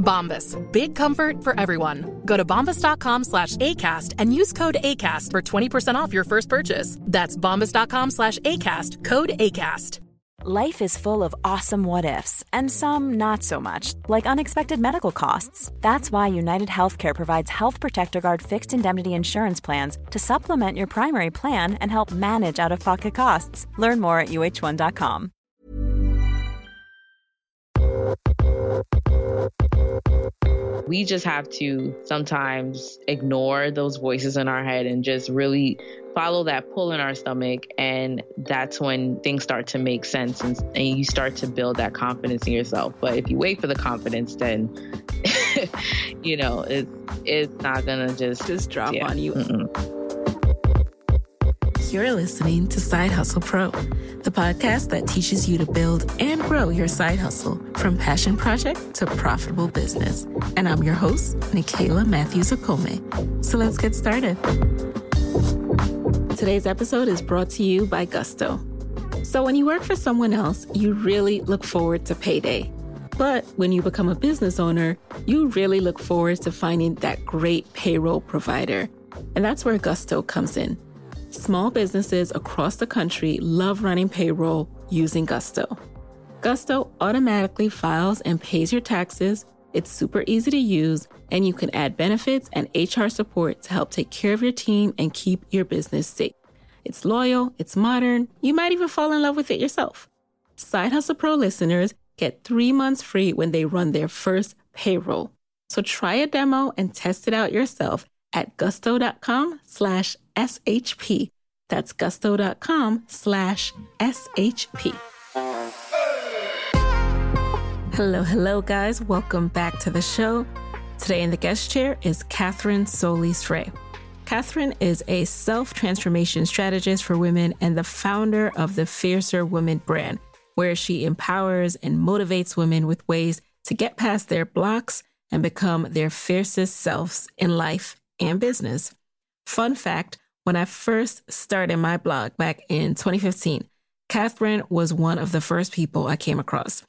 Bombas. Big comfort for everyone. Go to bombas.com/ACAST and use code ACAST for 20% off your first purchase. That's bombas.com/ACAST, code ACAST. Life is full of awesome what-ifs, and some not so much, like unexpected medical costs. That's why UnitedHealthcare provides Health Protector Guard fixed indemnity insurance plans to supplement your primary plan and help manage out-of-pocket costs. Learn more at uh1.com. We just have to sometimes ignore those voices in our head and just really follow that pull in our stomach. And that's when things start to make sense and you start to build that confidence in yourself. But if you wait for the confidence, then, you know, it's not going to just drop on you. Mm-mm. You're listening to Side Hustle Pro, the podcast that teaches you to build and grow your side hustle from passion project to profitable business. And I'm your host, Nikaela Matthews-Okome. So let's get started. Today's episode is brought to you by Gusto. So when you work for someone else, you really look forward to payday. But when you become a business owner, you really look forward to finding that great payroll provider. And that's where Gusto comes in. Small businesses across the country love running payroll using Gusto. Gusto automatically files and pays your taxes. It's super easy to use, and you can add benefits and HR support to help take care of your team and keep your business safe. It's loyal, it's modern. You might even fall in love with it yourself. Side Hustle Pro listeners get 3 months free when they run their first payroll. So try a demo and test it out yourself at gusto.com/SHP. That's gusto.com/SHP. Hello, guys. Welcome back to the show. Today in the guest chair is Catherine Soliz-Rey. Catherine is a self-transformation strategist for women and the founder of the Fiercer Woman brand, where she empowers and motivates women with ways to get past their blocks and become their fiercest selves in life and business. Fun fact, when I first started my blog back in 2015, Catherine was one of the first people I came across.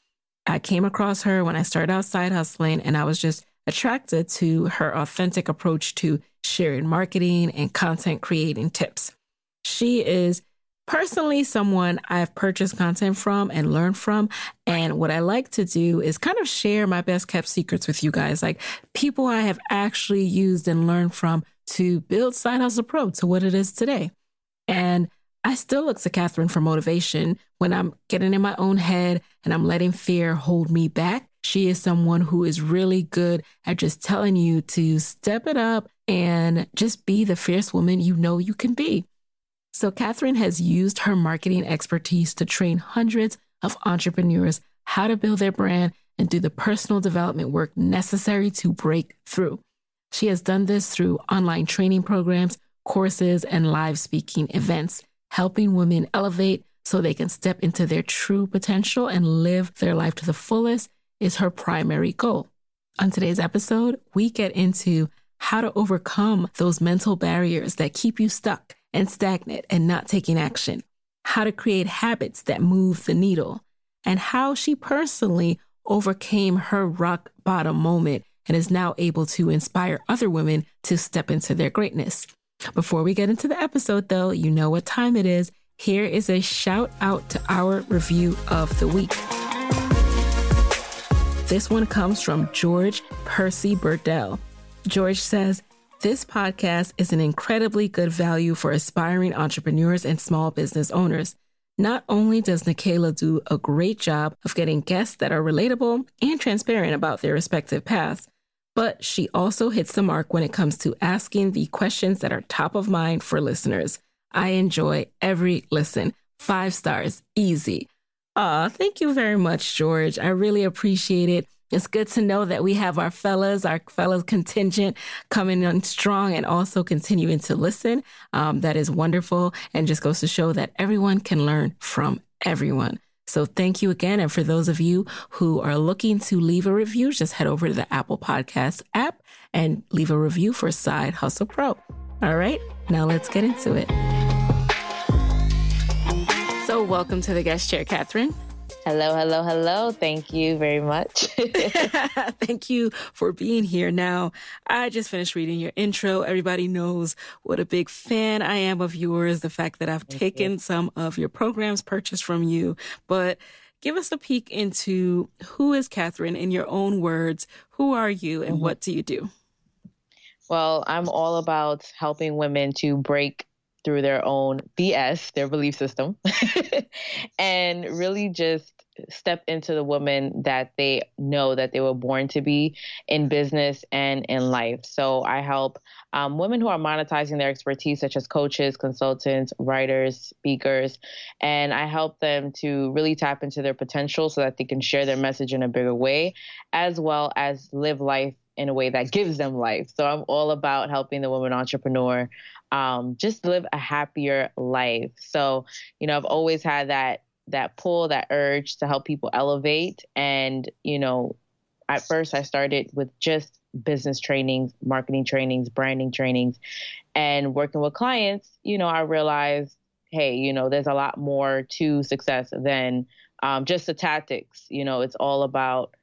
I came across her when I started out side hustling, and I was just attracted to her authentic approach to sharing marketing and content creating tips. She is personally someone I've purchased content from and learned from. And what I like to do is kind of share my best kept secrets with you guys, like people I have actually used and learned from to build Side Hustle Pro to what it is today. And I still look to Catherine for motivation when I'm getting in my own head and I'm letting fear hold me back. She is someone who is really good at just telling you to step it up and just be the fierce woman you know you can be. So Catherine has used her marketing expertise to train hundreds of entrepreneurs how to build their brand and do the personal development work necessary to break through. She has done this through online training programs, courses, and live speaking events, helping women elevate so they can step into their true potential and live their life to the fullest is her primary goal. On today's episode, we get into how to overcome those mental barriers that keep you stuck and stagnant and not taking action, how to create habits that move the needle, and how she personally overcame her rock bottom moment and is now able to inspire other women to step into their greatness. Before we get into the episode, though, you know what time it is. Here is a shout out to our review of the week. This one comes from George Percy Burdell. George says, "This podcast is an incredibly good value for aspiring entrepreneurs and small business owners. Not only does Nikaela do a great job of getting guests that are relatable and transparent about their respective paths, but she also hits the mark when it comes to asking the questions that are top of mind for listeners. I enjoy every listen. 5 stars, easy." Aw, thank you very much, George. I really appreciate it. It's good to know that we have our fellas contingent coming on strong and also continuing to listen. That is wonderful and just goes to show that everyone can learn from everyone. So thank you again. And for those of you who are looking to leave a review, just head over to the Apple Podcasts app and leave a review for Side Hustle Pro. All right, now let's get into it. So welcome to the guest chair, Catherine. Hello. Thank you very much. Thank you for being here. Now, I just finished reading your intro. Everybody knows what a big fan I am of yours, the fact that I've taken some of your programs, purchased from you. But give us a peek into who is Catherine in your own words. Who are you and what do you do? Well, I'm all about helping women to break through their own BS, their belief system, and really just step into the woman that they know that they were born to be in business and in life. So I help women who are monetizing their expertise, such as coaches, consultants, writers, speakers, and I help them to really tap into their potential so that they can share their message in a bigger way, as well as live life in a way that gives them life. So I'm all about helping the woman entrepreneur just live a happier life. So, you know, I've always had that pull, that urge to help people elevate. And, you know, at first I started with just business trainings, marketing trainings, branding trainings, and working with clients. You know, I realized, hey, you know, there's a lot more to success than just the tactics. You know, it's all about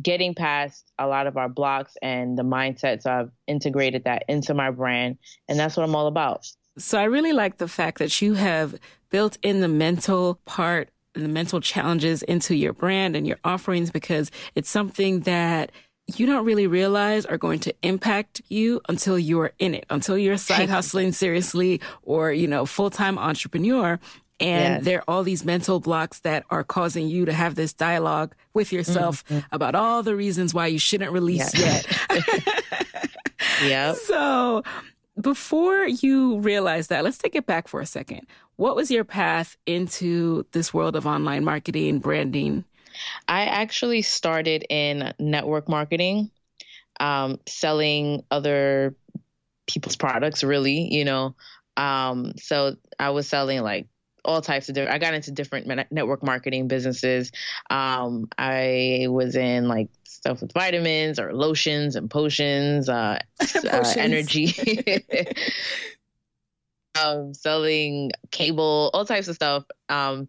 getting past a lot of our blocks and the mindset. So I've integrated that into my brand, and that's what I'm all about. So I really like the fact that you have built in the mental part, the mental challenges into your brand and your offerings, because it's something that you don't really realize are going to impact you until you're in it, until you're side hustling seriously or, you know, full-time entrepreneur. And there are all these mental blocks that are causing you to have this dialogue with yourself about all the reasons why you shouldn't release yet. So before you realize that, let's take it back for a second. What was your path into this world of online marketing, branding? I actually started in network marketing, selling other people's products, really, you know. So I was selling like all types of different, I got into different network marketing businesses. I was in like stuff with vitamins or lotions and potions, energy, selling cable, all types of stuff. So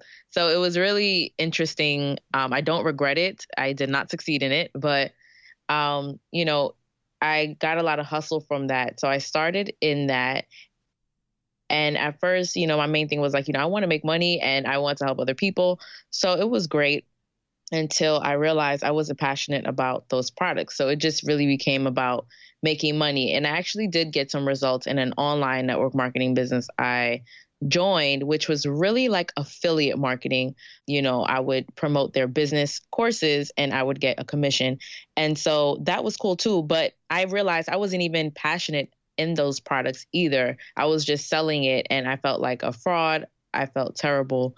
it was really interesting. I don't regret it. I did not succeed in it, but, you know, I got a lot of hustle from that. So I started in that. And at first, you know, my main thing was like, you know, I want to make money and I want to help other people. So it was great until I realized I wasn't passionate about those products. So it just really became about making money. And I actually did get some results in an online network marketing business I joined, which was really like affiliate marketing. You know, I would promote their business courses and I would get a commission. And so that was cool too. But I realized I wasn't even passionate in those products either. I was just selling it and I felt like a fraud. I felt terrible.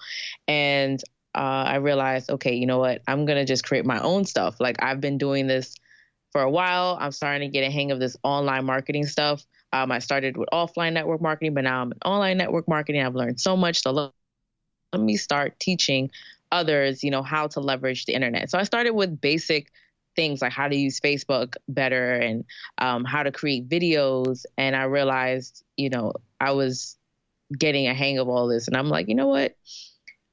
And I realized, okay, you know what? I'm going to just create my own stuff. Like I've been doing this for a while. I'm starting to get a hang of this online marketing stuff. I started with offline network marketing, but now I'm in online network marketing. I've learned so much. So let me start teaching others, you know, how to leverage the internet. So I started with basic things like how to use Facebook better and how to create videos. And I realized, you know, I was getting a hang of all this. And I'm like, you know what?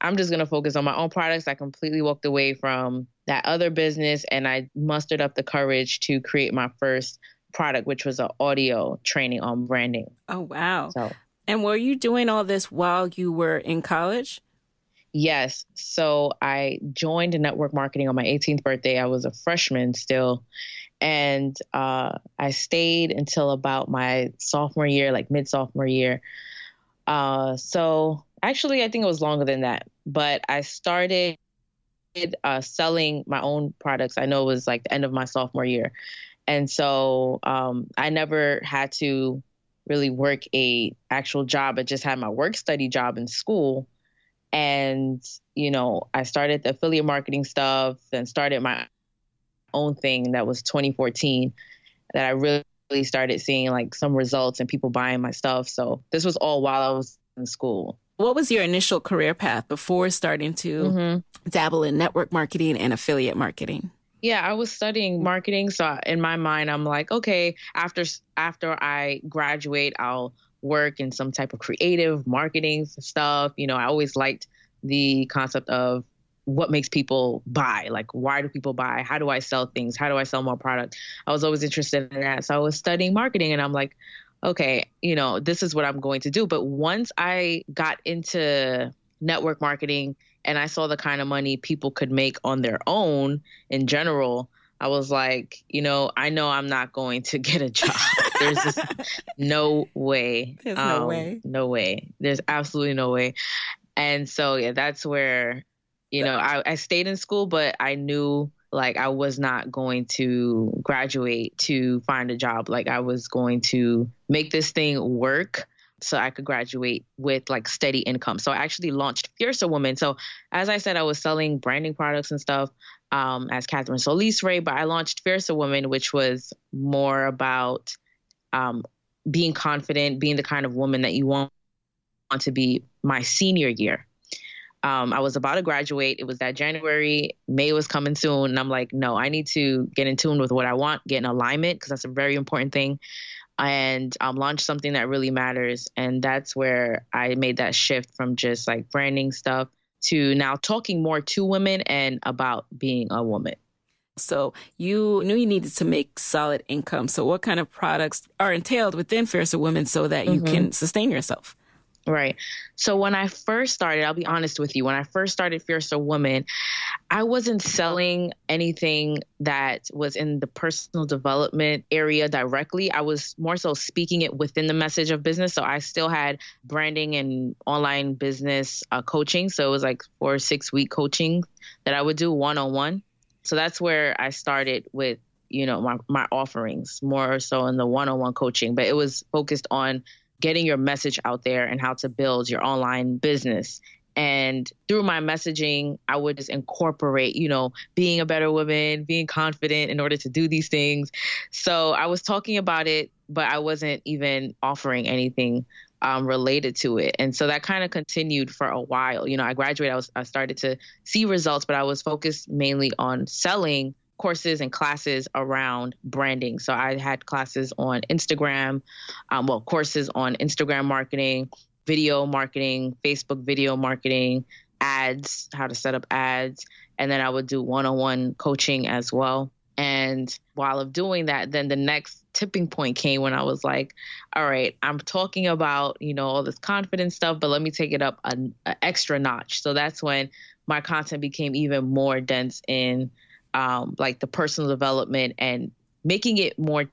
I'm just going to focus on my own products. I completely walked away from that other business, and I mustered up the courage to create my first product, which was an audio training on branding. Oh, wow. So, and were you doing all this while you were in college? Yes. So I joined network marketing on my 18th birthday. I was a freshman still. And I stayed until about my sophomore year, like mid-sophomore year. So actually, I think it was longer than that. But I started selling my own products. I know it was like the end of my sophomore year. And so I never had to really work a actual job. I just had my work study job in school. And, you know, I started the affiliate marketing stuff and started my own thing. That was 2014 that I really started seeing like some results and people buying my stuff. So this was all while I was in school. What was your initial career path before starting to dabble in network marketing and affiliate marketing? Yeah, I was studying marketing. So in my mind, I'm like, okay, after I graduate, I'll work in some type of creative marketing stuff. You know, I always liked the concept of what makes people buy. Like, why do people buy? How do I sell things? How do I sell more product? I was always interested in that. So I was studying marketing and I'm like, okay, you know, this is what I'm going to do. But once I got into network marketing and I saw the kind of money people could make on their own in general, I was like, you know I'm not going to get a job. There's just no way. There's no way. No way. There's absolutely no way. And so, yeah, that's where, you know, I stayed in school, but I knew like I was not going to graduate to find a job. Like I was going to make this thing work so I could graduate with like steady income. So I actually launched Fiercer Woman. So as I said, I was selling branding products and stuff as Catherine Soliz-Rey, but I launched Fiercer Woman, which was more about being confident, being the kind of woman that you want to be my senior year. I was about to graduate. It was that January, May was coming soon. And I'm like, no, I need to get in tune with what I want, get in alignment, because that's a very important thing. And launch something that really matters. And that's where I made that shift from just like branding stuff to now talking more to women and about being a woman. So you knew you needed to make solid income. So what kind of products are entailed within Fiercer Women so that you can sustain yourself? Right. So when I first started, I'll be honest with you, when I first started Fiercer Woman, I wasn't selling anything that was in the personal development area directly. I was more so speaking it within the message of business. So I still had branding and online business coaching. So it was like 4 or 6 week coaching that I would do one-on-one. So that's where I started with, you know, my offerings more so in the one-on-one coaching, but it was focused on getting your message out there and how to build your online business. And through my messaging, I would just incorporate, you know, being a better woman, being confident in order to do these things. So I was talking about it, but I wasn't even offering anything related to it. And so that kind of continued for a while. You know, I graduated, I started to see results, but I was focused mainly on selling courses and classes around branding. So I had classes on Instagram, courses on Instagram marketing, video marketing, Facebook video marketing, ads, how to set up ads. And then I would do one-on-one coaching as well. And while of doing that, then the next tipping point came when I was like, all right, I'm talking about, you know, all this confidence stuff, but let me take it up an extra notch. So that's when my content became even more dense in like the personal development and making it more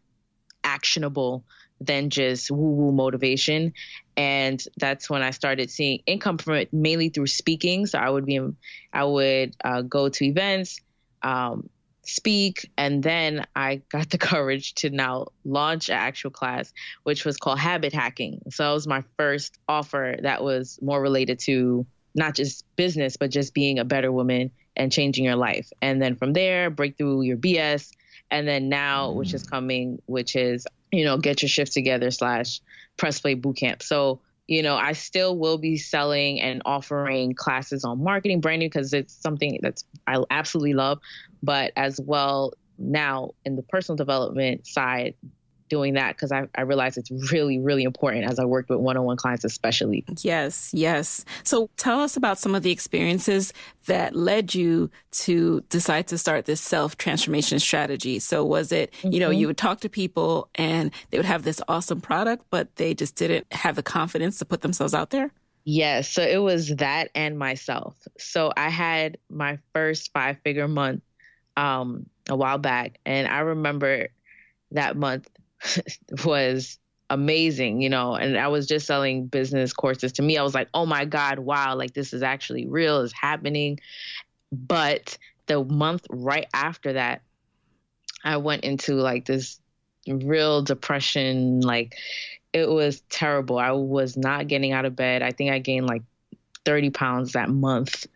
actionable than just woo-woo motivation. And that's when I started seeing income from it, mainly through speaking. So I would go to events, speak, and then I got the courage to now launch an actual class, which was called Habit Hacking. So that was my first offer that was more related to not just business, but just being a better woman and changing your life. And then from there, break through your BS. And then now, which is coming, which is, you know, get your shift together / press play bootcamp. So, you know, I still will be selling and offering classes on marketing branding because it's something that's I absolutely love, but as well now in the personal development side, doing that because I realized it's really, really important as I worked with one-on-one clients especially. Yes, yes. So tell us about some of the experiences that led you to decide to start this self-transformation strategy. So was it, you would talk to people and they would have this awesome product, but they just didn't have the confidence to put themselves out there? Yes. So it was that and myself. So I had my first five-figure month a while back, and I remember that month was amazing, and I was just selling business courses. To me, I was like, oh my God, wow, like this is actually real, it's happening. But the month right after that, I went into like this real depression. Like it was terrible. I was not getting out of bed. I think I gained like 30 pounds that month.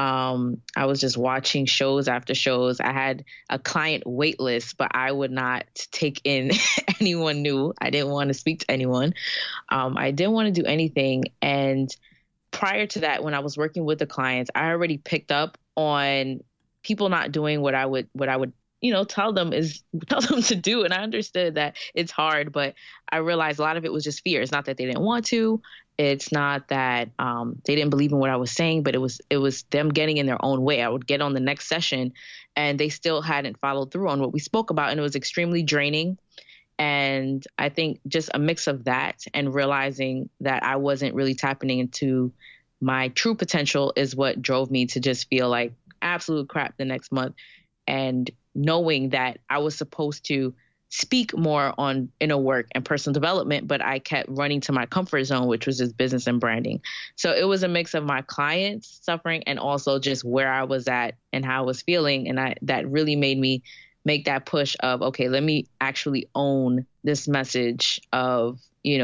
I was just watching shows after shows. I had a client wait list, but I would not take in anyone new. I didn't want to speak to anyone. I didn't want to do anything. And prior to that, when I was working with the clients, I already picked up on people not doing what I would tell them to do. And I understood that it's hard, but I realized a lot of it was just fear. It's not that they didn't want to. It's not that they didn't believe in what I was saying, but it was them getting in their own way. I would get on the next session and they still hadn't followed through on what we spoke about. And it was extremely draining. And I think just a mix of that and realizing that I wasn't really tapping into my true potential is what drove me to just feel like absolute crap the next month. And knowing that I was supposed to speak more on inner work and personal development, but I kept running to my comfort zone, which was just business and branding. So it was a mix of my clients suffering and also just where I was at and how I was feeling. And that really made me make that push of, okay, let me actually own this message of,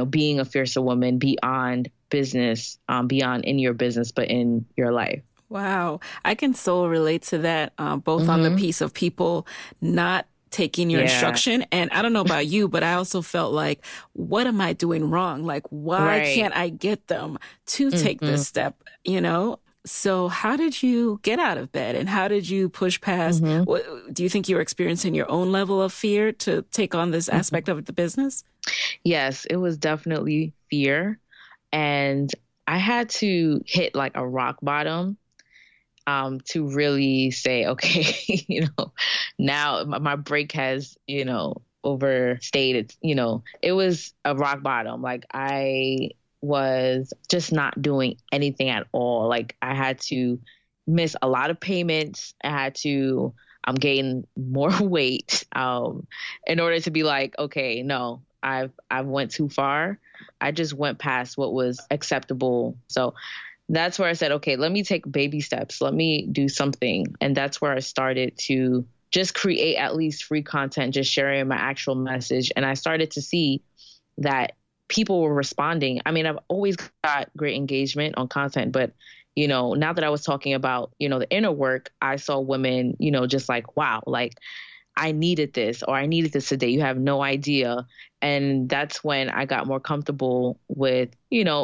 being a fiercer woman beyond business, beyond in your business, but in your life. Wow. I can so relate to that, both on the piece of people not taking your instruction. And I don't know about you, but I also felt like, what am I doing wrong? Like, why can't I get them to take this step, So how did you get out of bed and how did you push past? Do you think you were experiencing your own level of fear to take on this aspect of the business? Yes, it was definitely fear. And I had to hit like a rock bottom. To really say, okay, now my break has, overstayed. It's, it was a rock bottom. Like I was just not doing anything at all. Like I had to miss a lot of payments. I had to gain more weight in order to be like, okay, no, I've went too far. I just went past what was acceptable. So that's where I said, okay, let me take baby steps. Let me do something. And that's where I started to just create at least free content, just sharing my actual message. And I started to see that people were responding. I mean, I've always got great engagement on content, but now that I was talking about, the inner work, I saw women, just like, wow, like I needed this, or I needed this today. You have no idea. And that's when I got more comfortable with,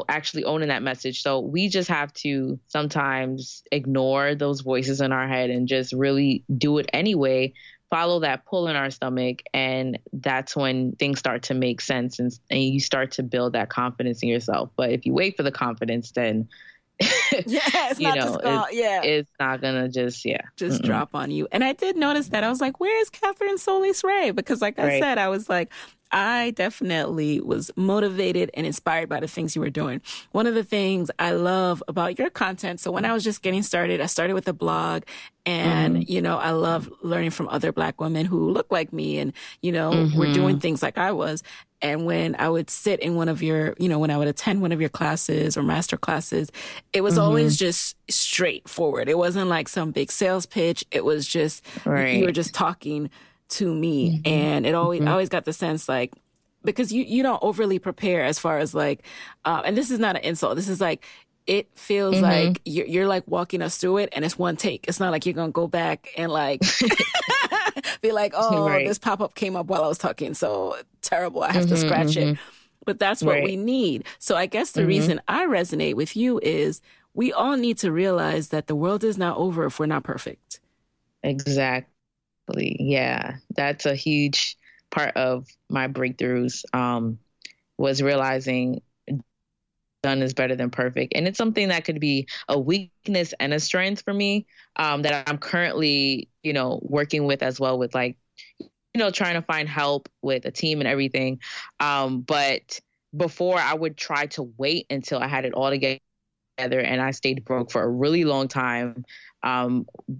actually owning that message. So we just have to sometimes ignore those voices in our head and just really do it anyway, follow that pull in our stomach. And that's when things start to make sense and you start to build that confidence in yourself. But if you wait for the confidence, then it's not gonna just drop on you. And I did notice that. I was like, where is Catherine Soliz-Rey? Because like I said, I was like, I definitely was motivated and inspired by the things you were doing. One of the things I love about your content. So when I was just getting started, I started with a blog and, I love learning from other Black women who look like me and, were doing things like I was. And when I would sit in one of your, when I would attend one of your classes or master classes, it was always just straightforward. It wasn't like some big sales pitch. It was just, you were just talking to me. And it always, I always got the sense like, because you don't overly prepare as far as like, and this is not an insult. This is like, it feels like you're like walking us through it and it's one take. It's not like you're going to go back and like be like, oh, this pop-up came up while I was talking. So terrible. I have to scratch it. But that's what we need. So I guess the reason I resonate with you is we all need to realize that the world is not over if we're not perfect. Exactly. Exactly. Yeah. That's a huge part of my breakthroughs, was realizing done is better than perfect. And it's something that could be a weakness and a strength for me, that I'm currently, you know, working with as well, with like, you know, trying to find help with a team and everything. But before, I would try to wait until I had it all together, and I stayed broke for a really long time,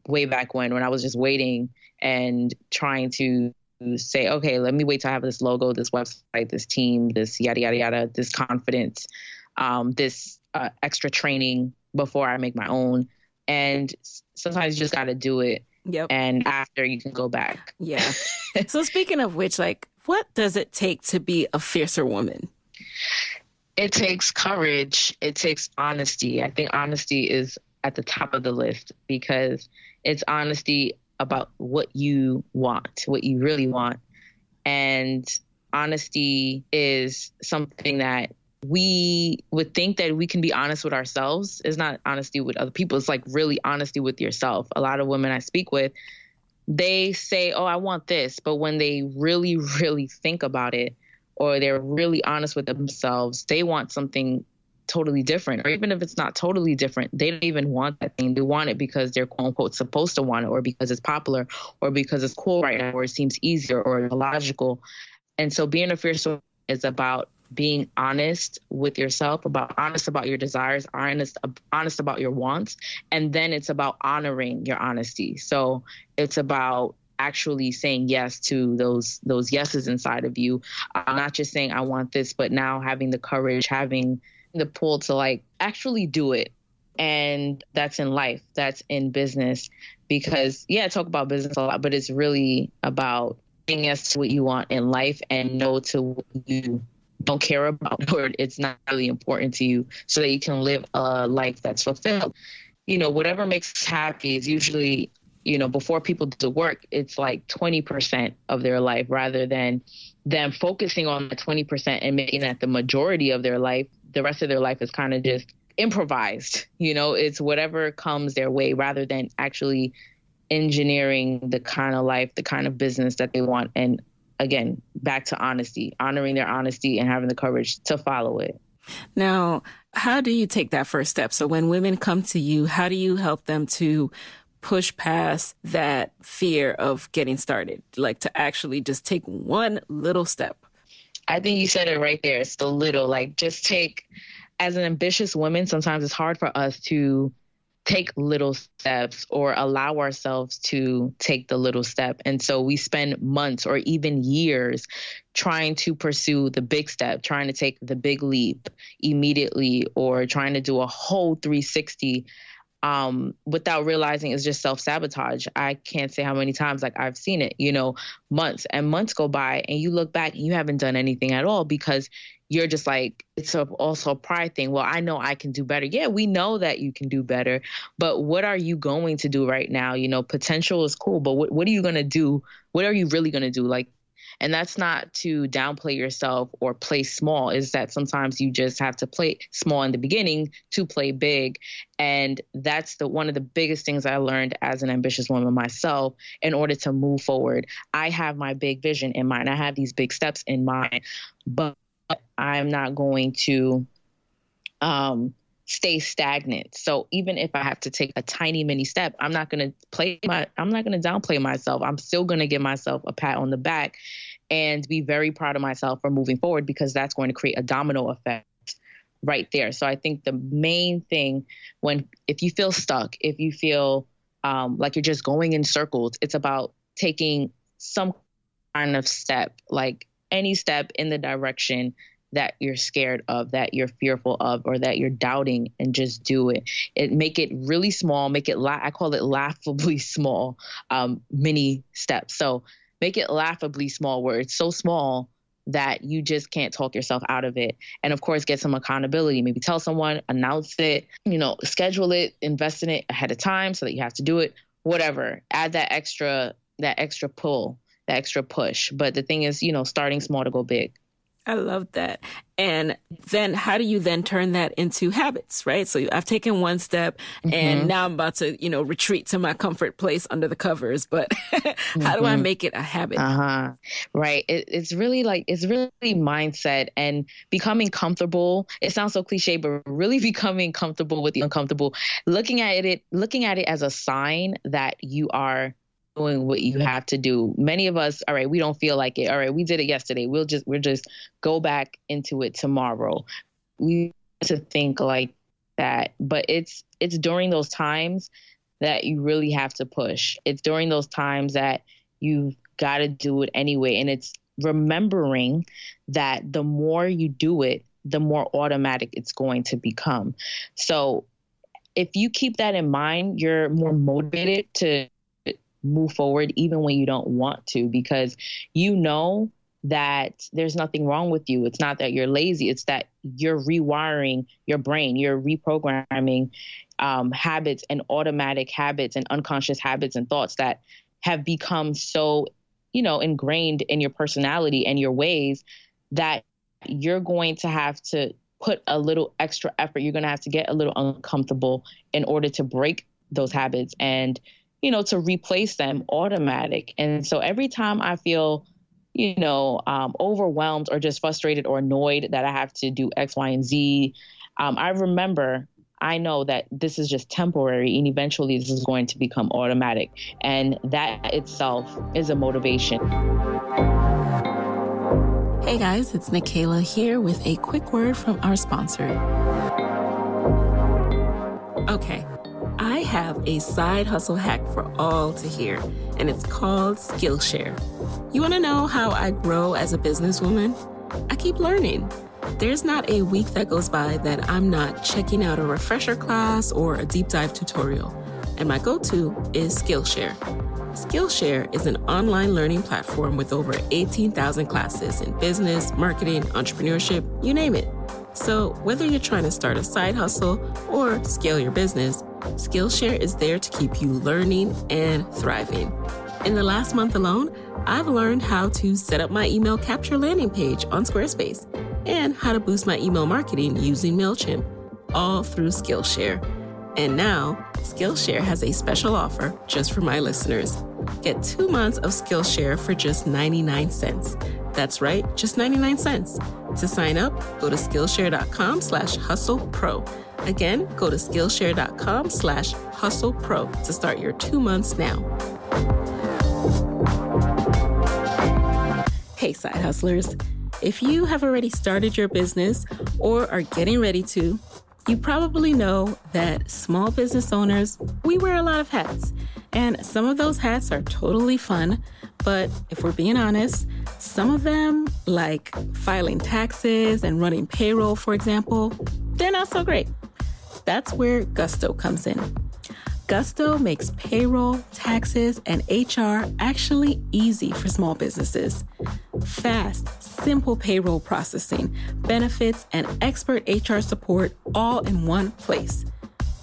way back when I was just waiting and trying to say, okay, let me wait till I have this logo, this website, this team, this yada, yada, yada, this confidence, this extra training before I make my own. And sometimes you just got to do it. Yep. And after, you can go back. Yeah. So speaking of which, like, what does it take to be a fiercer woman? It takes courage. It takes honesty. I think honesty is at the top of the list, because it's honesty about what you want, what you really want. And honesty is something that we would think that we can be honest with ourselves. It's not honesty with other people. It's like really honesty with yourself. A lot of women I speak with, they say, oh, I want this. But when they really, really think about it, or they're really honest with themselves, they want something totally different. Or even if it's not totally different, they don't even want that thing. They want it because they're quote unquote supposed to want it, or because it's popular, or because it's cool right now, or it seems easier or logical. And so being a fierce woman is about being honest with yourself, honest about your desires, honest about your wants. And then it's about honoring your honesty. So it's about actually saying yes to those yeses inside of you. Not just saying, I want this, but now having the courage, having the pull to like actually do it. And that's in life, that's in business, because I talk about business a lot, but it's really about saying yes to what you want in life and no to what you don't care about, or it's not really important to you, so that you can live a life that's fulfilled. You know, whatever makes us happy is usually, you know, before people do the work, it's like 20% of their life, rather than them focusing on the 20% and making that the majority of their life. The rest of their life is kind of just improvised. You know, it's whatever comes their way, rather than actually engineering the kind of life, the kind of business that they want. And again, back to honesty, honoring their honesty and having the courage to follow it. Now, how do you take that first step? So when women come to you, how do you help them to push past that fear of getting started, like to actually just take one little step? I think you said it right there. It's the little, like, just take, as an ambitious woman, sometimes it's hard for us to take little steps or allow ourselves to take the little step. And so we spend months or even years trying to pursue the big step, trying to take the big leap immediately, or trying to do a whole 360, without realizing it's just self-sabotage. I can't say how many times, like, I've seen it, you know, months and months go by and you look back and you haven't done anything at all, because you're just like, it's also a pride thing. Well, I know I can do better. Yeah, we know that you can do better, but what are you going to do right now? You know, potential is cool, but what are you going to do? What are you really going to do? Like, and that's not to downplay yourself or play small, is that sometimes you just have to play small in the beginning to play big. And that's one of the biggest things I learned as an ambitious woman myself, in order to move forward. I have my big vision in mind. I have these big steps in mind, but I'm not going to stay stagnant. So even if I have to take a tiny mini step, I'm not going to downplay myself. I'm still going to give myself a pat on the back and be very proud of myself for moving forward, because that's going to create a domino effect right there. So I think the main thing, if you feel stuck, if you feel like you're just going in circles, it's about taking some kind of step, like any step in the direction that you're scared of, that you're fearful of, or that you're doubting, and just do it. Make it really small. Make it, I call it laughably small, mini steps. So make it laughably small, where it's so small that you just can't talk yourself out of it. And of course, get some accountability. Maybe tell someone, announce it, you know, schedule it, invest in it ahead of time so that you have to do it, whatever. Add that extra pull, that extra push. But the thing is, you know, starting small to go big. I love that. And then how do you then turn that into habits, right? So I've taken one step and now I'm about to, retreat to my comfort place under the covers. But how do I make it a habit? Right. It's really mindset and becoming comfortable. It sounds so cliche, but really becoming comfortable with the uncomfortable, looking at it as a sign that you are doing what you have to do. Many of us, all right, we don't feel like it. All right, we did it yesterday. We'll just go back into it tomorrow. We used to think like that, but it's during those times that you really have to push. It's during those times that you've got to do it anyway. And it's remembering that the more you do it, the more automatic it's going to become. So if you keep that in mind, you're more motivated to move forward even when you don't want to, because you know that there's nothing wrong with you. It's not that you're lazy. It's that you're rewiring your brain. You're reprogramming habits and automatic habits and unconscious habits and thoughts that have become so, ingrained in your personality and your ways that you're going to have to put a little extra effort. You're going to have to get a little uncomfortable in order to break those habits and to replace them automatic. And so every time I feel, overwhelmed or just frustrated or annoyed that I have to do X, Y, and Z, I know that this is just temporary and eventually this is going to become automatic. And that itself is a motivation. Hey guys, it's Nikaela here with a quick word from our sponsor. Okay. I have a side hustle hack for all to hear, and it's called Skillshare. You want to know how I grow as a businesswoman? I keep learning. There's not a week that goes by that I'm not checking out a refresher class or a deep dive tutorial, and my go-to is Skillshare. Skillshare is an online learning platform with over 18,000 classes in business, marketing, entrepreneurship, you name it. So whether you're trying to start a side hustle or scale your business, Skillshare is there to keep you learning and thriving. In the last month alone, I've learned how to set up my email capture landing page on Squarespace and how to boost my email marketing using MailChimp, all through Skillshare. And now, Skillshare has a special offer just for my listeners. Get 2 months of Skillshare for just 99 cents. That's right, just 99 cents. To sign up, go to Skillshare.com/hustlepro. Again, go to Skillshare.com/hustlepro to start your 2 months now. Hey, side hustlers. If you have already started your business or are getting ready to, you probably know that small business owners, we wear a lot of hats. And some of those hats are totally fun, but if we're being honest, some of them, like filing taxes and running payroll, for example, they're not so great. That's where Gusto comes in. Gusto makes payroll, taxes, and HR actually easy for small businesses. Fast, simple payroll processing, benefits, and expert HR support all in one place.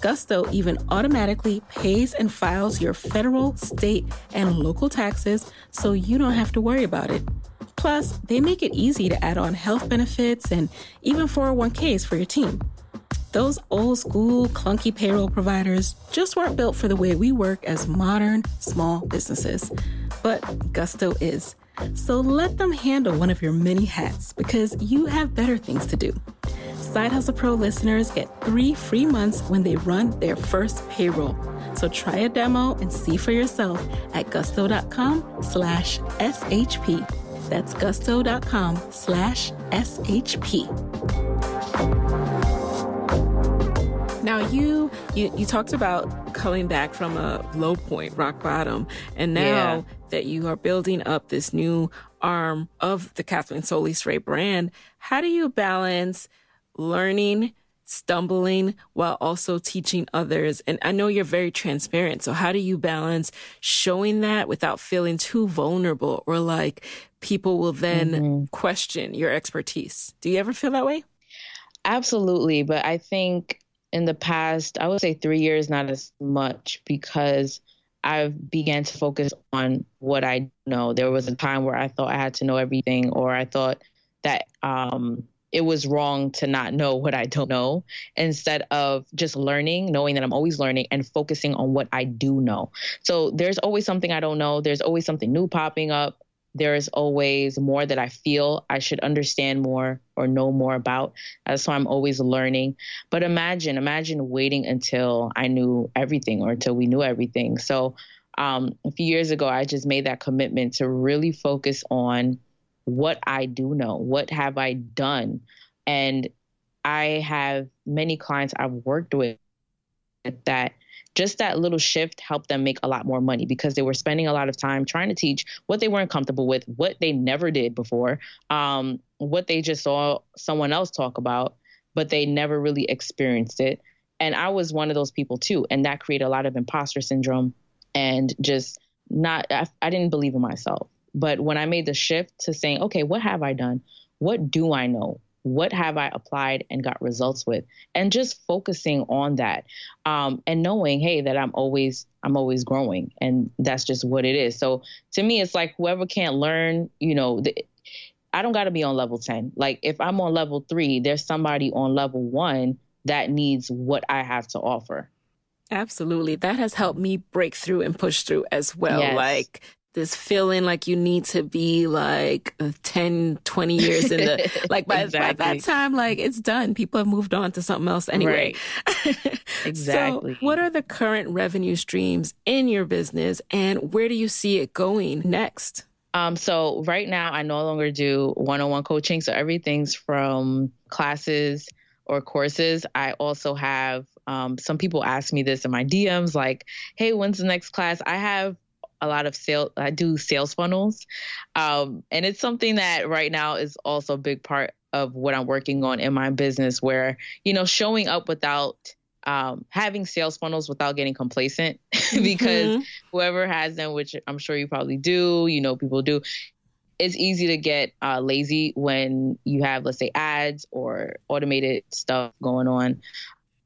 Gusto even automatically pays and files your federal, state, and local taxes so you don't have to worry about it. Plus, they make it easy to add on health benefits and even 401ks for your team. Those old school, clunky payroll providers just weren't built for the way we work as modern small businesses. But Gusto is. So let them handle one of your many hats because you have better things to do. Side Hustle Pro listeners get 3 free months when they run their first payroll. So try a demo and see for yourself at gusto.com/SHP. That's gusto.com/SHP. Now you talked about coming back from a low point, rock bottom, and now that you are building up this new arm of the Catherine Soliz-Rey brand, how do you balance learning, stumbling, while also teaching others? And I know you're very transparent. So how do you balance showing that without feeling too vulnerable or like people will then question your expertise? Do you ever feel that way? Absolutely. But I think in the past, I would say 3 years, not as much, because I've began to focus on what I know. There was a time where I thought I had to know everything, or I thought that it was wrong to not know what I don't know, instead of just learning, knowing that I'm always learning and focusing on what I do know. So there's always something I don't know. There's always something new popping up. There is always more that I feel I should understand more or know more about. That's why I'm always learning. But imagine waiting until I knew everything or until we knew everything. So a few years ago, I just made that commitment to really focus on what I do know, what have I done. And I have many clients I've worked with that just that little shift helped them make a lot more money, because they were spending a lot of time trying to teach what they weren't comfortable with, what they never did before, what they just saw someone else talk about, but they never really experienced it. And I was one of those people too. And that created a lot of imposter syndrome and just I didn't believe in myself. But when I made the shift to saying, okay, what have I done? What do I know? What have I applied and got results with? And just focusing on that and knowing, hey, that I'm always growing. And that's just what it is. So to me, it's like whoever can't learn, I don't got to be on level 10. Like if I'm on level 3, there's somebody on level 1 that needs what I have to offer. Absolutely. That has helped me break through and push through as well. Yes. Like this feeling like you need to be like 10, 20 years in the, like by that time, like it's done. People have moved on to something else anyway. Right. Exactly. So what are the current revenue streams in your business and where do you see it going next? So right now I no longer do one-on-one coaching. So everything's from classes or courses. I also have, some people ask me this in my DMs, like, hey, when's the next class? I have a lot of sales. I do sales funnels. And it's something that right now is also a big part of what I'm working on in my business, where, showing up without having sales funnels without getting complacent because whoever has them, which I'm sure you probably do, people do. It's easy to get lazy when you have, let's say, ads or automated stuff going on.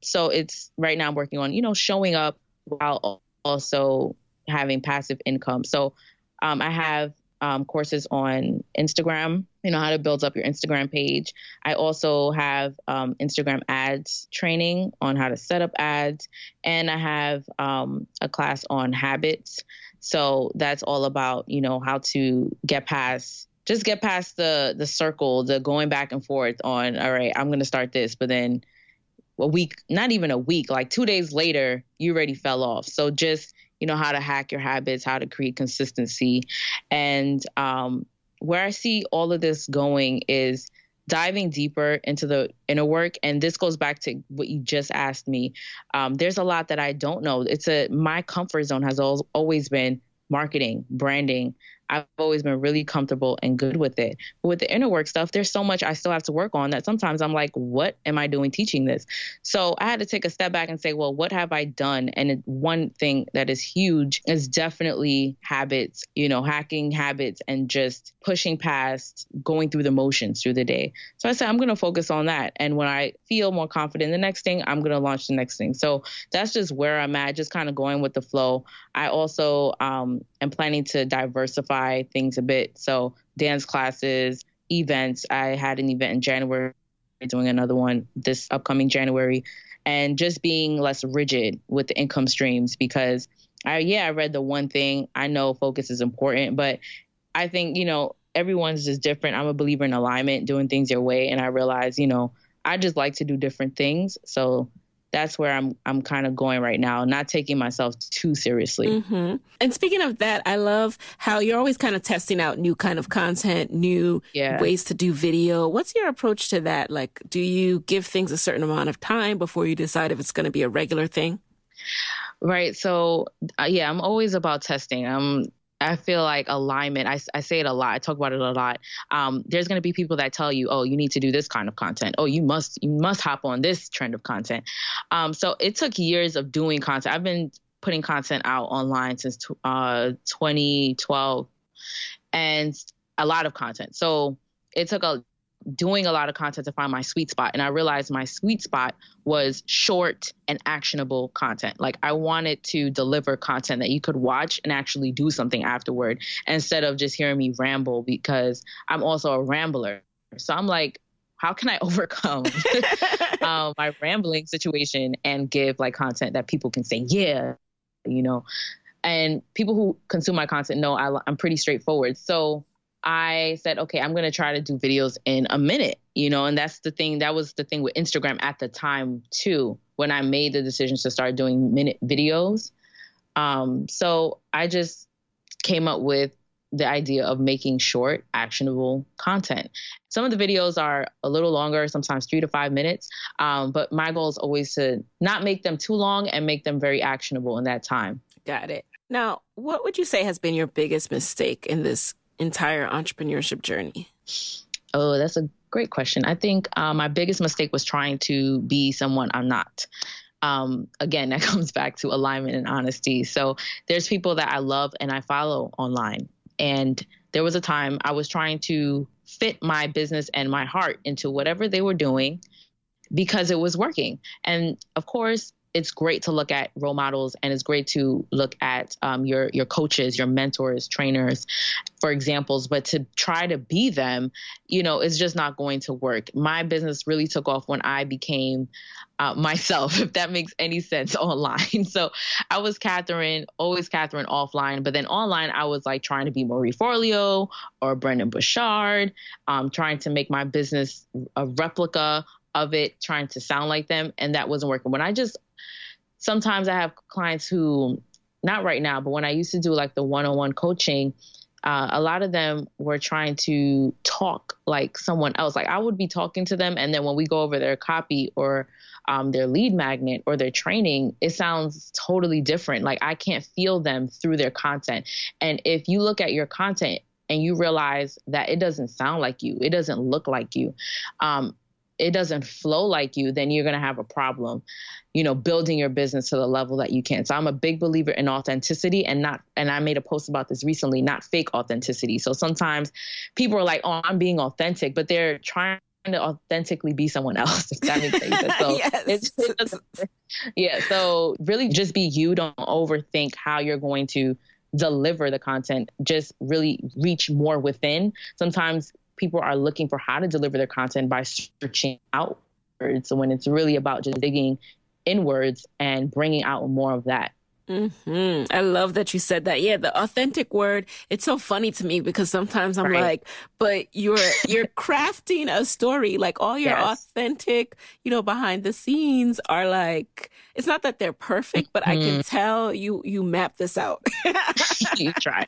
So it's right now I'm working on, showing up while also having passive income. So I have courses on Instagram, how to build up your Instagram page. I also have Instagram ads training on how to set up ads. And I have a class on habits. So that's all about, how to get past the circle, the going back and forth on, all right, I'm going to start this, but then like 2 days later, you already fell off. So just how to hack your habits, how to create consistency. And where I see all of this going is diving deeper into the inner work. And this goes back to what you just asked me. There's a lot that I don't know. My comfort zone has always been marketing, branding. I've always been really comfortable and good with it. But with the inner work stuff, there's so much I still have to work on that sometimes I'm like, what am I doing teaching this? So I had to take a step back and say, well, what have I done? And one thing that is huge is definitely habits, hacking habits and just pushing past, going through the motions through the day. So I said, I'm going to focus on that. And when I feel more confident in the next thing, I'm going to launch the next thing. So that's just where I'm at, just kind of going with the flow. I also am planning to diversify things a bit. So dance classes, events. I had an event in January, doing another one this upcoming January, and just being less rigid with the income streams because I read the one thing. I know focus is important, but I think, everyone's just different. I'm a believer in alignment, doing things your way. And I realized, I just like to do different things. So that's where I'm kind of going right now, not taking myself too seriously. Mm-hmm. And speaking of that, I love how you're always kind of testing out new kind of content, new ways to do video. What's your approach to that? Like, do you give things a certain amount of time before you decide if it's going to be a regular thing? Right. So, I'm always about testing. I feel like alignment. I say it a lot. I talk about it a lot. There's going to be people that tell you, oh, you need to do this kind of content. Oh, you must hop on this trend of content. So it took years of doing content. I've been putting content out online since 2012 and a lot of content. So it took doing a lot of content to find my sweet spot. And I realized my sweet spot was short and actionable content. Like I wanted to deliver content that you could watch and actually do something afterward instead of just hearing me ramble because I'm also a rambler. So I'm like, how can I overcome my rambling situation and give like content that people can say, yeah, you know, and people who consume my content know I'm pretty straightforward. So I said, okay, I'm going to try to do videos in a minute, you know, and that's the thing. That was the thing with Instagram at the time too, when I made the decision to start doing minute videos. So I just came up with the idea of making short, actionable content. Some of the videos are a little longer, sometimes 3 to 5 minutes. But my goal is always to not make them too long and make them very actionable in that time. Got it. Now, what would you say has been your biggest mistake in this entire entrepreneurship journey? Oh, that's a great question. I think my biggest mistake was trying to be someone I'm not. Again, that comes back to alignment and honesty. So there's people that I love and I follow online. And there was a time I was trying to fit my business and my heart into whatever they were doing because it was working. And of course, it's great to look at role models and it's great to look at your coaches, your mentors, trainers, for examples, but to try to be them, you know, it's just not going to work. My business really took off when I became myself, if that makes any sense, online. So I was Catherine, always Catherine offline, but then online, I was like trying to be Marie Forleo or Brendon Burchard, trying to make my business a replica of it, trying to sound like them. And that wasn't working. Sometimes I have clients who, not right now, but when I used to do like the one-on-one coaching, a lot of them were trying to talk like someone else. Like I would be talking to them. And then when we go over their copy or their lead magnet or their training, it sounds totally different. Like I can't feel them through their content. And if you look at your content and you realize that it doesn't sound like you, it doesn't look like you, it doesn't flow like you, then you're going to have a problem, you know, building your business to the level that you can. So I'm a big believer in authenticity and I made a post about this recently, not fake authenticity. So sometimes people are like, oh, I'm being authentic, but they're trying to authentically be someone else. If that makes sense. So yes. So really just be you. Don't overthink how you're going to deliver the content. Just really reach more within. Sometimes people are looking for how to deliver their content by searching outwards. So when it's really about just digging inwards and bringing out more of that. Mm-hmm. I love that you said that. Yeah, the authentic word. It's so funny to me because sometimes I'm like, but you're crafting a story. Like all your authentic, you know, behind the scenes are like, it's not that they're perfect, but I can tell you map this out. You tried.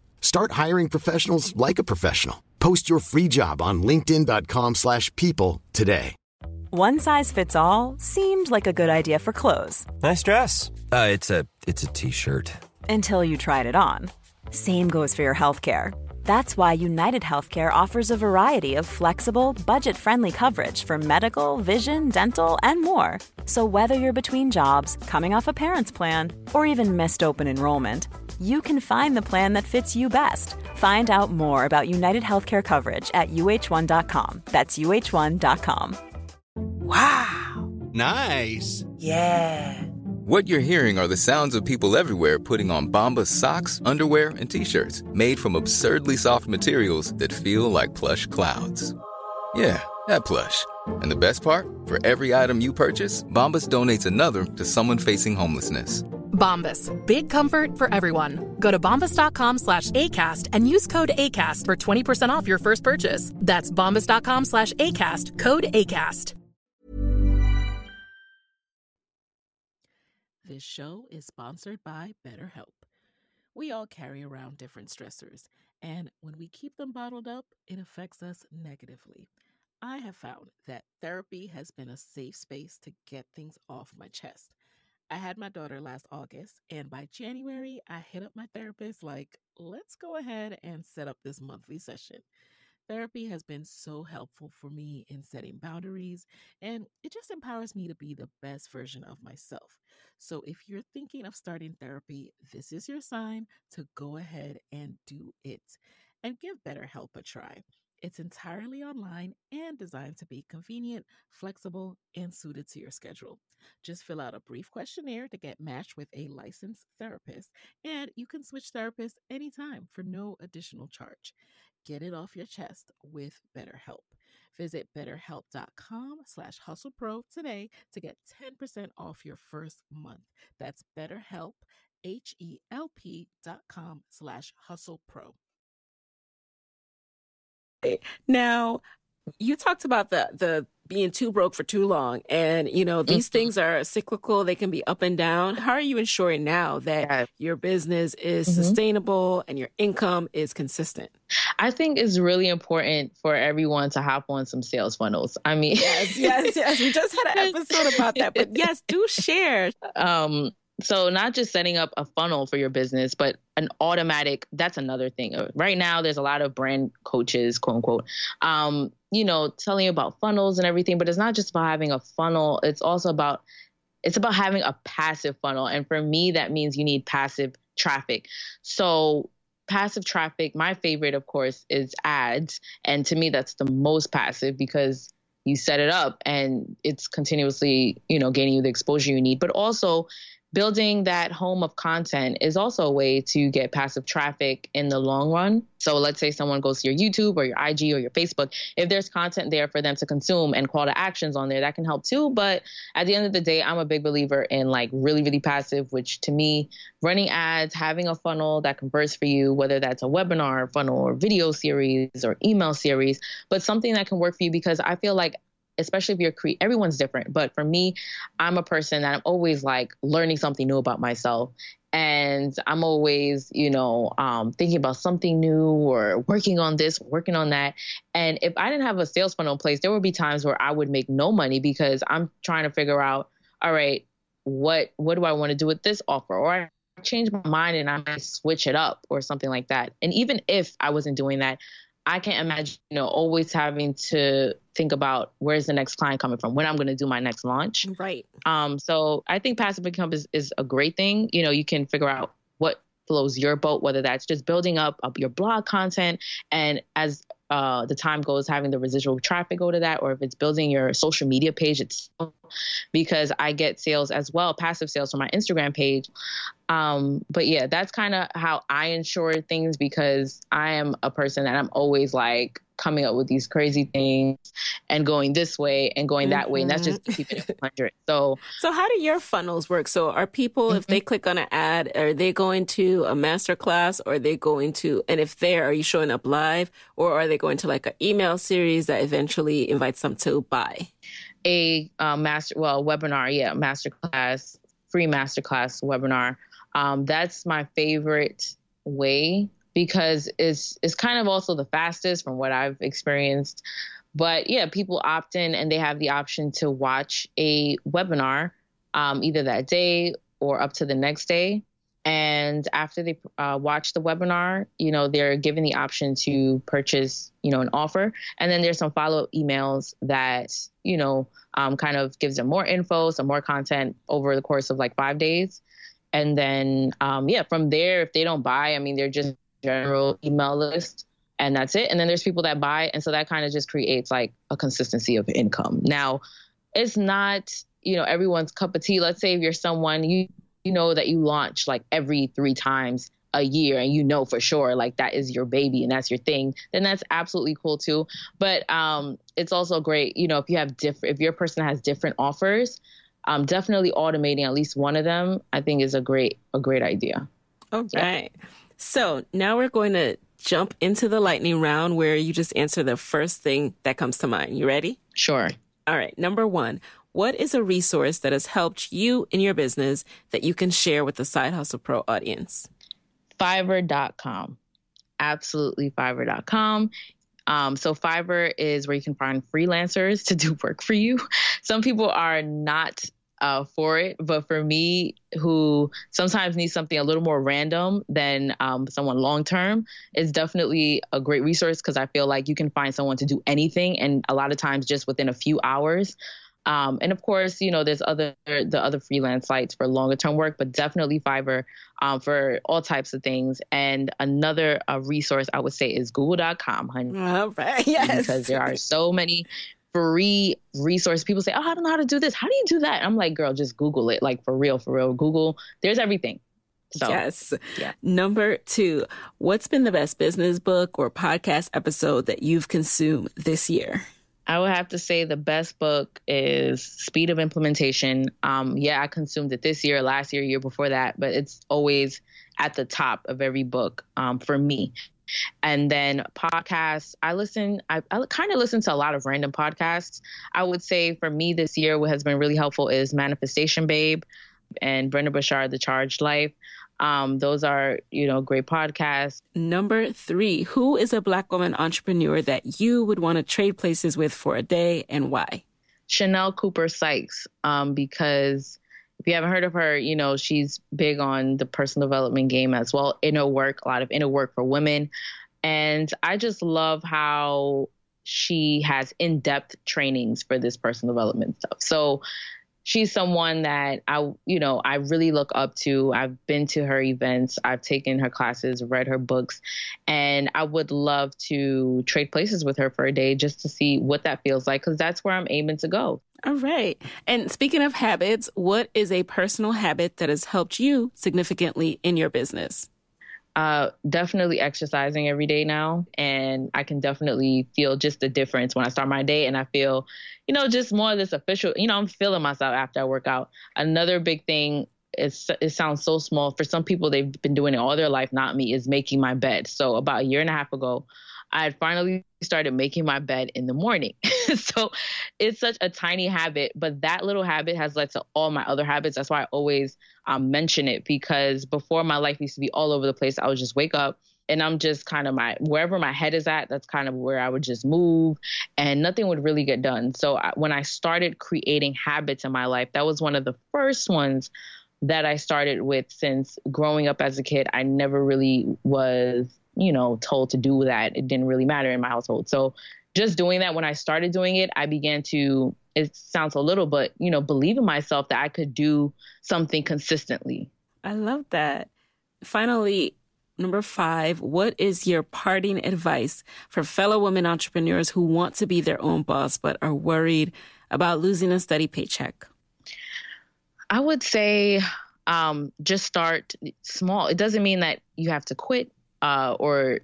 Start hiring professionals like a professional. Post your free job on linkedin.com/people today. One size fits all seemed like a good idea for clothes. Nice dress. It's a t-shirt. Until you tried it on. Same goes for your healthcare. That's why UnitedHealthcare offers a variety of flexible, budget-friendly coverage for medical, vision, dental, and more. So whether you're between jobs, coming off a parent's plan, or even missed open enrollment, you can find the plan that fits you best. Find out more about UnitedHealthcare coverage at uh1.com. That's uh1.com. Wow. Nice. Yeah. What you're hearing are the sounds of people everywhere putting on Bombas socks, underwear, and T-shirts made from absurdly soft materials that feel like plush clouds. Yeah, that plush. And the best part? For every item you purchase, Bombas donates another to someone facing homelessness. Bombas, big comfort for everyone. Go to bombas.com/ACAST and use code ACAST for 20% off your first purchase. That's bombas.com/ACAST, code ACAST. This show is sponsored by BetterHelp. We all carry around different stressors, and when we keep them bottled up, it affects us negatively. I have found that therapy has been a safe space to get things off my chest. I had my daughter last August, and by January, I hit up my therapist like, let's go ahead and set up this monthly session. Therapy has been so helpful for me in setting boundaries, and it just empowers me to be the best version of myself. So if you're thinking of starting therapy, this is your sign to go ahead and do it and give BetterHelp a try. It's entirely online and designed to be convenient, flexible, and suited to your schedule. Just fill out a brief questionnaire to get matched with a licensed therapist, and you can switch therapists anytime for no additional charge. Get it off your chest with BetterHelp. Visit BetterHelp.com/HustlePro today to get 10% off your first month. That's BetterHelp, HELP.com/HustlePro. Now, you talked about the being too broke for too long. And, you know, these things are cyclical. They can be up and down. How are you ensuring now that your business is sustainable and your income is consistent? I think it's really important for everyone to hop on some sales funnels. I mean, yes. We just had an episode about that. But yes, do share. So not just setting up a funnel for your business, but an automatic, that's another thing. Right now, there's a lot of brand coaches, quote unquote, you know, telling you about funnels and everything, but it's not just about having a funnel. It's also about, it's about having a passive funnel. And for me, that means you need passive traffic. So passive traffic, my favorite, of course, is ads. And to me, that's the most passive because you set it up and it's continuously, you know, gaining you the exposure you need, but also building that home of content is also a way to get passive traffic in the long run. So let's say someone goes to your YouTube or your IG or your Facebook. If there's content there for them to consume and call to actions on there, that can help too. But at the end of the day, I'm a big believer in like really, really passive, which to me, running ads, having a funnel that converts for you, whether that's a webinar funnel or video series or email series, but something that can work for you because I feel like especially if you're everyone's different. But for me, I'm a person that I'm always like learning something new about myself. And I'm always, you know, thinking about something new or working on this, working on that. And if I didn't have a sales funnel in place, there would be times where I would make no money because I'm trying to figure out, all right, what do I want to do with this offer? Or I change my mind and I might switch it up or something like that. And even if I wasn't doing that, I can't imagine, you know, always having to think about where's the next client coming from, when I'm going to do my next launch. Right. So I think passive income is a great thing. You know, you can figure out what flows your boat, whether that's just building up your blog content. And as the time goes, having the residual traffic go to that, or if it's building your social media page itself, because I get sales as well, passive sales from my Instagram page. But yeah, that's kind of how I ensure things because I am a person that I'm always like coming up with these crazy things and going this way and going that way. And that's just keeping it 100. So how do your funnels work? So are people, if they click on an ad, are they going to a masterclass or are they going to, and if there, are you showing up live or are they going to like an email series that eventually invites them to buy? Masterclass, free masterclass webinar. That's my favorite way because it's kind of also the fastest from what I've experienced. But yeah, people opt in and they have the option to watch a webinar either that day or up to the next day. And after they watch the webinar, you know, they're given the option to purchase, you know, an offer. And then there's some follow-up emails that, you know, kind of gives them more info, some more content over the course of like 5 days. And then, from there, if they don't buy, I mean, they're just general email list and that's it. And then there's people that buy. And so that kind of just creates like a consistency of income. Now, it's not, you know, everyone's cup of tea. Let's say if you're someone, you know that you launch like every 3 times a year and you know for sure like that is your baby and that's your thing, then that's absolutely cool too. But it's also great, you know, if you have if your person has different offers, definitely automating at least one of them, I think is a great idea. All right. Yeah. So now we're going to jump into the lightning round where you just answer the first thing that comes to mind. You ready? Sure. All right. Number 1. What is a resource that has helped you in your business that you can share with the Side Hustle Pro audience? Fiverr.com. Absolutely Fiverr.com. So Fiverr is where you can find freelancers to do work for you. Some people are not for it. But for me, who sometimes needs something a little more random than someone long-term, is definitely a great resource, because I feel like you can find someone to do anything, and a lot of times just within a few hours. And of course, you know, there's the other freelance sites for longer term work, but definitely Fiverr for all types of things. And another resource I would say is Google.com, honey. All right. Yes. Because there are so many free resources. People say, oh, I don't know how to do this. How do you do that? I'm like, girl, just Google it. Like, for real. Google, there's everything. So, yes. Yeah. Number 2, what's been the best business book or podcast episode that you've consumed this year? I would have to say the best book is Speed of Implementation. I consumed it this year, last year, year before that, but it's always at the top of every book for me. And then podcasts, I kind of listen to a lot of random podcasts. I would say for me this year, what has been really helpful is Manifestation Babe and Brenda Bouchard, The Charged Life. Those are, you know, great podcasts. Number 3, who is a Black woman entrepreneur that you would want to trade places with for a day, and why? Chanel Cooper Sykes, because if you haven't heard of her, you know, she's big on the personal development game as well. Inner work, a lot of inner work for women. And I just love how she has in-depth trainings for this personal development stuff. So she's someone that I really look up to. I've been to her events, I've taken her classes, read her books, and I would love to trade places with her for a day just to see what that feels like, because that's where I'm aiming to go. All right. And speaking of habits, what is a personal habit that has helped you significantly in your business? Definitely exercising every day now. And I can definitely feel just the difference when I start my day, and I feel, you know, just more of this official, you know, I'm feeling myself after I work out. Another big thing is, it sounds so small for some people, they've been doing it all their life, not me, is making my bed. So about a year and a half ago, I had finally started making my bed in the morning. So it's such a tiny habit, but that little habit has led to all my other habits. That's why I always mention it, because before my life used to be all over the place. I would just wake up and I'm just kind of wherever my head is at, that's kind of where I would just move, and nothing would really get done. So when I started creating habits in my life, that was one of the first ones that I started with. Since growing up as a kid, I never really was, you know, told to do that. It didn't really matter in my household. So just doing that, when I started doing it, I began to, it sounds a little, but, you know, believe in myself that I could do something consistently. I love that. Finally, number 5, what is your parting advice for fellow women entrepreneurs who want to be their own boss, but are worried about losing a steady paycheck? I would say, just start small. It doesn't mean that you have to quit. Or